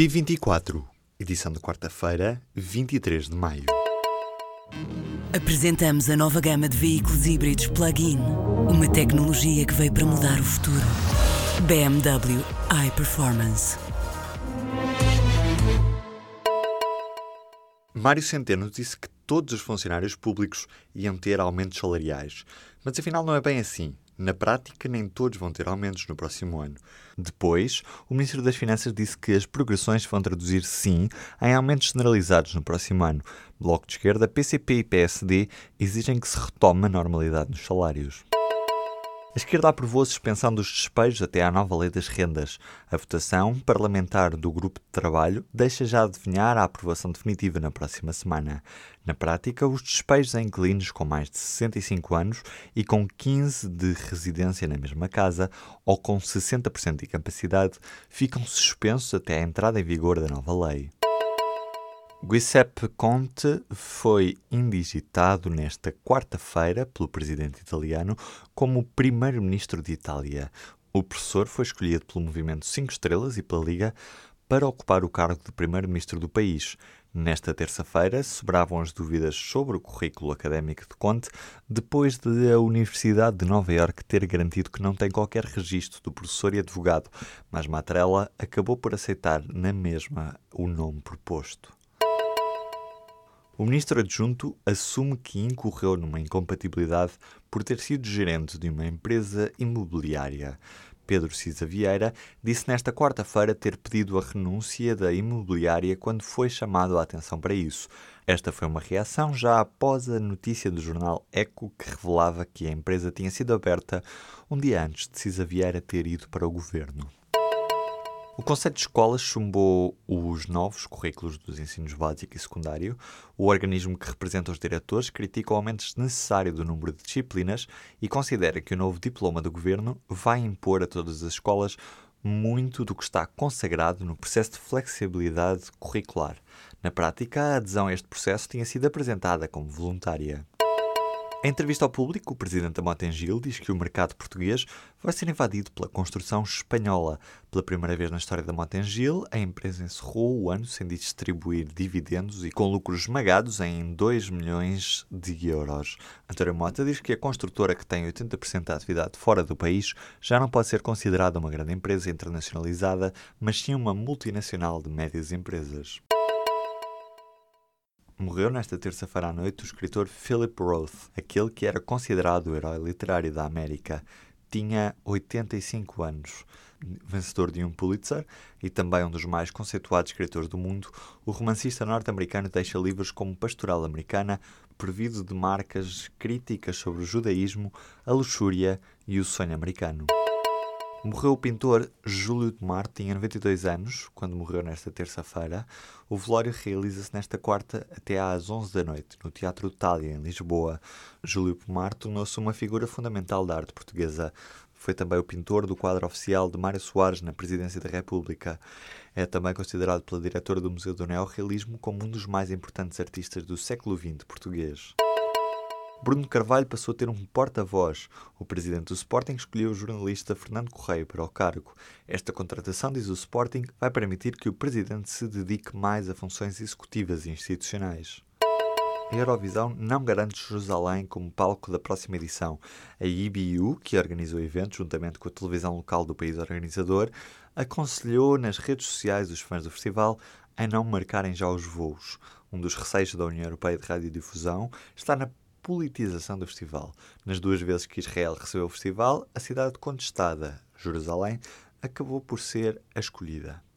T24, edição de quarta-feira, 23 de maio. Apresentamos a nova gama de veículos híbridos plug-in. Uma tecnologia que veio para mudar o futuro. BMW iPerformance. Mário Centeno disse que todos os funcionários públicos iam ter aumentos salariais. Mas afinal não é bem assim. Na prática, nem todos vão ter aumentos no próximo ano. Depois, o Ministro das Finanças disse que as progressões vão traduzir, sim, em aumentos generalizados no próximo ano. Bloco de Esquerda, PCP e PSD exigem que se retome a normalidade nos salários. A esquerda aprovou a suspensão dos despejos até à nova lei das rendas. A votação parlamentar do grupo de trabalho deixa já adivinhar a aprovação definitiva na próxima semana. Na prática, os despejos a inquilinos com mais de 65 anos e com 15 de residência na mesma casa ou com 60% de capacidade ficam suspensos até à entrada em vigor da nova lei. Giuseppe Conte foi indigitado nesta quarta-feira pelo presidente italiano como primeiro-ministro de Itália. O professor foi escolhido pelo Movimento 5 Estrelas e pela Liga para ocupar o cargo de primeiro-ministro do país. Nesta terça-feira, sobravam as dúvidas sobre o currículo académico de Conte, depois de a Universidade de Nova Iorque ter garantido que não tem qualquer registro do professor e advogado, mas Mattarella acabou por aceitar na mesma o nome proposto. O ministro adjunto assume que incorreu numa incompatibilidade por ter sido gerente de uma empresa imobiliária. Pedro Siza Vieira disse nesta quarta-feira ter pedido a renúncia da imobiliária quando foi chamado a atenção para isso. Esta foi uma reação já após a notícia do jornal Eco que revelava que a empresa tinha sido aberta um dia antes de Siza Vieira ter ido para o governo. O Conselho de Escolas chumbou os novos currículos dos ensinos básico e secundário. O organismo que representa os diretores critica o aumento desnecessário do número de disciplinas e considera que o novo diploma do governo vai impor a todas as escolas muito do que está consagrado no processo de flexibilidade curricular. Na prática, a adesão a este processo tinha sido apresentada como voluntária. Em entrevista ao público, o presidente da Mota-Engil diz que o mercado português vai ser invadido pela construção espanhola. Pela primeira vez na história da Mota-Engil, a empresa encerrou o ano sem distribuir dividendos e com lucros esmagados em 2 milhões de euros. António Mota diz que a construtora, que tem 80% da atividade fora do país, já não pode ser considerada uma grande empresa internacionalizada, mas sim uma multinacional de médias empresas. Morreu nesta terça-feira à noite o escritor Philip Roth, aquele que era considerado o herói literário da América. Tinha 85 anos. Vencedor de um Pulitzer e também um dos mais conceituados escritores do mundo, o romancista norte-americano deixa livros como Pastoral Americana, prevido de marcas críticas sobre o judaísmo, a luxúria e o sonho americano. Morreu o pintor Júlio Pomar, tinha 92 anos, quando morreu nesta terça-feira. O velório realiza-se nesta quarta até às 11 da noite, no Teatro Thalia, em Lisboa. Júlio Pomar tornou-se uma figura fundamental da arte portuguesa. Foi também o pintor do quadro oficial de Mário Soares na Presidência da República. É também considerado pela diretora do Museu do Neorrealismo como um dos mais importantes artistas do século XX português. Bruno Carvalho passou a ter um porta-voz. O presidente do Sporting escolheu o jornalista Fernando Correia para o cargo. Esta contratação, diz o Sporting, vai permitir que o presidente se dedique mais a funções executivas e institucionais. A Eurovisão não garante Jerusalém como palco da próxima edição. A IBU, que organiza o evento juntamente com a televisão local do país organizador, aconselhou nas redes sociais os fãs do festival a não marcarem já os voos. Um dos receios da União Europeia de Radiodifusão está na politização do festival. Nas duas vezes que Israel recebeu o festival, a cidade contestada, Jerusalém, acabou por ser a escolhida.